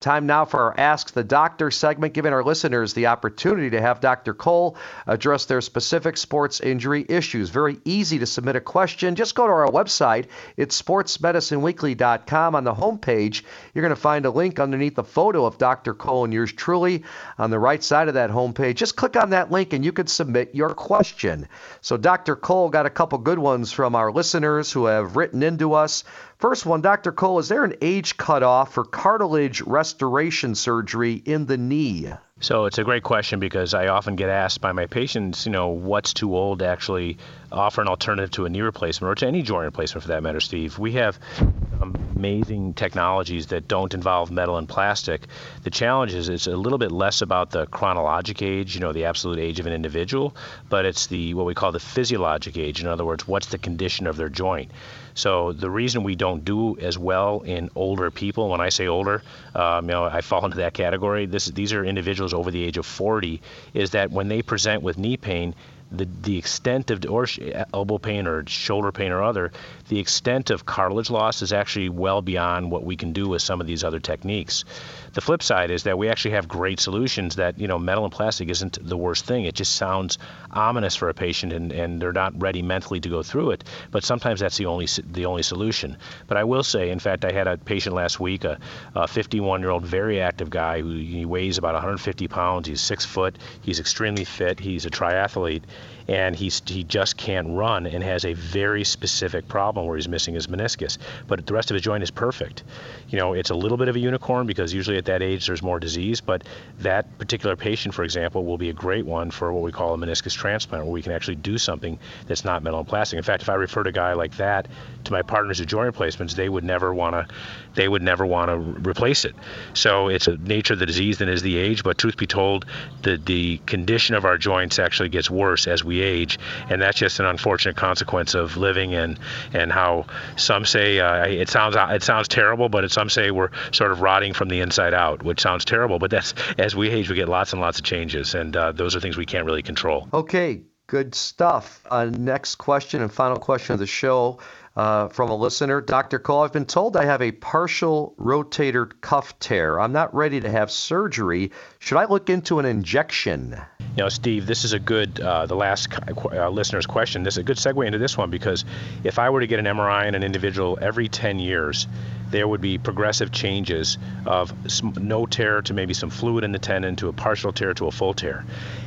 Time now for our Ask the Doctor segment, giving our listeners the opportunity to have Dr. Cole address their specific sports injury issues. Very easy to submit a question. Just go to our website. It's sportsmedicineweekly.com. On the homepage, you're going to find a link underneath the photo of Dr. Cole and yours truly on the right side of that homepage. Just click on that link and you can submit your question. So Dr. Cole got a couple good ones from our listeners who have written into us. First one, Dr. Cole, is there an age cutoff for cartilage restoration surgery in the knee? So it's a great question because I often get asked by my patients, what's too old to actually offer an alternative to a knee replacement or to any joint replacement for that matter, Steve. We have amazing technologies that don't involve metal and plastic. The challenge is it's a little bit less about the chronologic age, the absolute age of an individual, but it's what we call the physiologic age. In other words, what's the condition of their joint? So the reason we don't do as well in older people, when I say older, I fall into that category. These are individuals over the age of 40, is that when they present with knee pain, the extent of elbow pain or shoulder pain or other, the extent of cartilage loss is actually well beyond what we can do with some of these other techniques. The flip side is that we actually have great solutions that, metal and plastic isn't the worst thing. It just sounds ominous for a patient and they're not ready mentally to go through it, but sometimes that's the only solution. But I will say, in fact, I had a patient last week, a 51-year-old, very active guy who weighs about 150 pounds. He's 6 foot. He's extremely fit. He's a triathlete. And he just can't run and has a very specific problem where he's missing his meniscus. But the rest of his joint is perfect. It's a little bit of a unicorn because usually at that age there's more disease, but that particular patient, for example, will be a great one for what we call a meniscus transplant, where we can actually do something that's not metal and plastic. In fact, if I referred a guy like that to my partners with joint replacements, they would never want to replace it. So it's the nature of the disease than is the age, but truth be told, the condition of our joints actually gets worse as we age, and that's just an unfortunate consequence of living and how some say it sounds terrible, but some say we're sort of rotting from the inside out, which sounds terrible, but that's, as we age, we get lots and lots of changes, and those are things we can't really control. Okay, good stuff. Next question and final question of the show from a listener. Dr. Cole, I've been told I have a partial rotator cuff tear. I'm not ready to have surgery. Should I look into an injection? Steve, this is a good, the last listener's question, this is a good segue into this one, because if I were to get an MRI in an individual every 10 years, there would be progressive changes of no tear to maybe some fluid in the tendon to a partial tear to a full tear.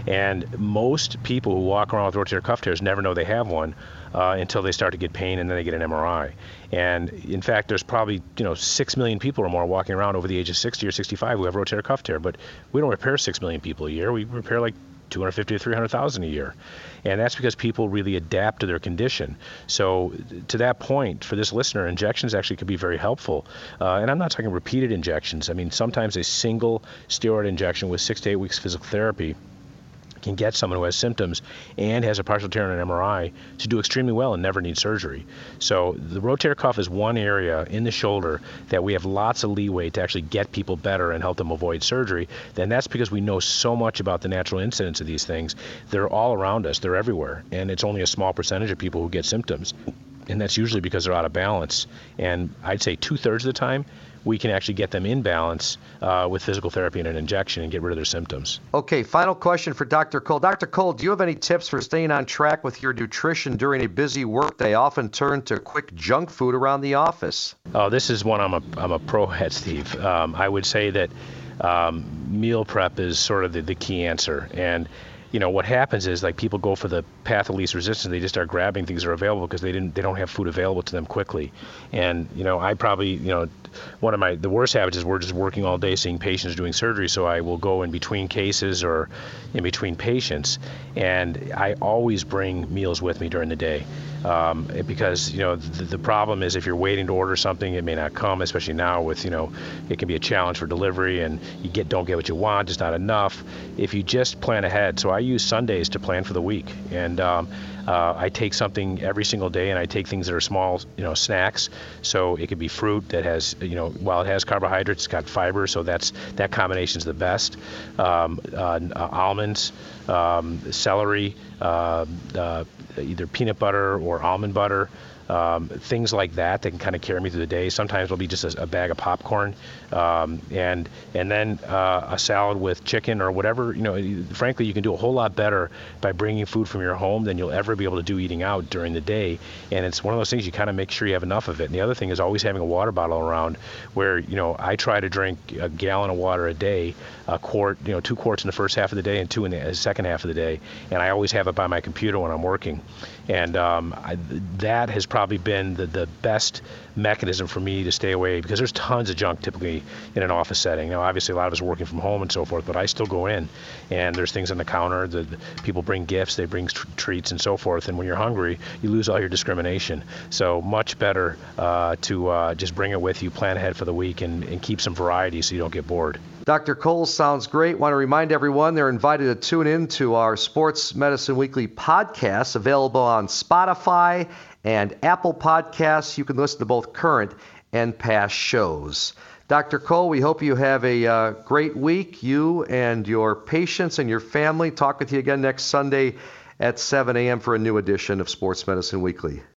And most people who walk around with rotator cuff tears never know they have one until they start to get pain and then they get an MRI. And in fact, there's probably 6 million people or more walking around over the age of 60 or 65 who have rotator cuff tear, but we don't repair 6 million people a year. We repair like 250 to 300,000 a year. And that's because people really adapt to their condition. So to that point, for this listener, injections actually could be very helpful. And I'm not talking repeated injections. I mean, sometimes a single steroid injection with 6 to 8 weeks physical therapy can get someone who has symptoms and has a partial tear in an MRI to do extremely well and never need surgery. So the rotator cuff is one area in the shoulder that we have lots of leeway to actually get people better and help them avoid surgery. And that's because we know so much about the natural incidence of these things. They're all around us. They're everywhere. And it's only a small percentage of people who get symptoms. And that's usually because they're out of balance. And I'd say 2/3 of the time, we can actually get them in balance with physical therapy and an injection and get rid of their symptoms. Okay, final question for Dr. Cole. Dr. Cole, do you have any tips for staying on track with your nutrition during a busy workday? Often turn to quick junk food around the office. Oh, this is one I'm a pro at, Steve. I would say that meal prep is sort of the key answer. And what happens is, like, people go for the path of least resistance. They just start grabbing things that are available because they don't have food available to them quickly. And I probably one of the worst habits is we're just working all day seeing patients doing surgery. So I will go in between cases or in between patients, and I always bring meals with me during the day. Because the problem is if you're waiting to order something, it may not come, especially now with it can be a challenge for delivery, and you don't get what you want. It's not enough if you just plan ahead. So I use Sundays to plan for the week, and I take something every single day, and I take things that are small, snacks. So it could be fruit that has, while it has carbohydrates, it's got fiber. So that combination's the best. Almonds, celery, either peanut butter or almond butter, things like that that can kind of carry me through the day. Sometimes it'll be just a bag of popcorn, and then a salad with chicken or whatever. You know, frankly, you can do a whole lot better by bringing food from your home than you'll ever be able to do eating out during the day. And it's one of those things you kind of make sure you have enough of it. And the other thing is always having a water bottle around, where, you know, I try to drink a gallon of water a day, a quart, you know, 2 quarts in the first half of the day and 2 in the second half of the day. And I always have it by my computer when I'm working. And that has probably been the best mechanism for me to stay away, because there's tons of junk typically in an office setting. Now, obviously, a lot of us working from home and so forth, but I still go in, and there's things on the counter. The people bring gifts, they bring treats and so forth, and when you're hungry, you lose all your discrimination. So much better to just bring it with you, plan ahead for the week, and keep some variety so you don't get bored. Dr. Cole sounds great. Want to remind everyone they're invited to tune in to our Sports Medicine Weekly podcast, available on Spotify and Apple Podcasts. You can listen to both current and past shows. Dr. Cole, we hope you have a great week, you and your patients and your family. Talk with you again next Sunday at 7 a.m. for a new edition of Sports Medicine Weekly.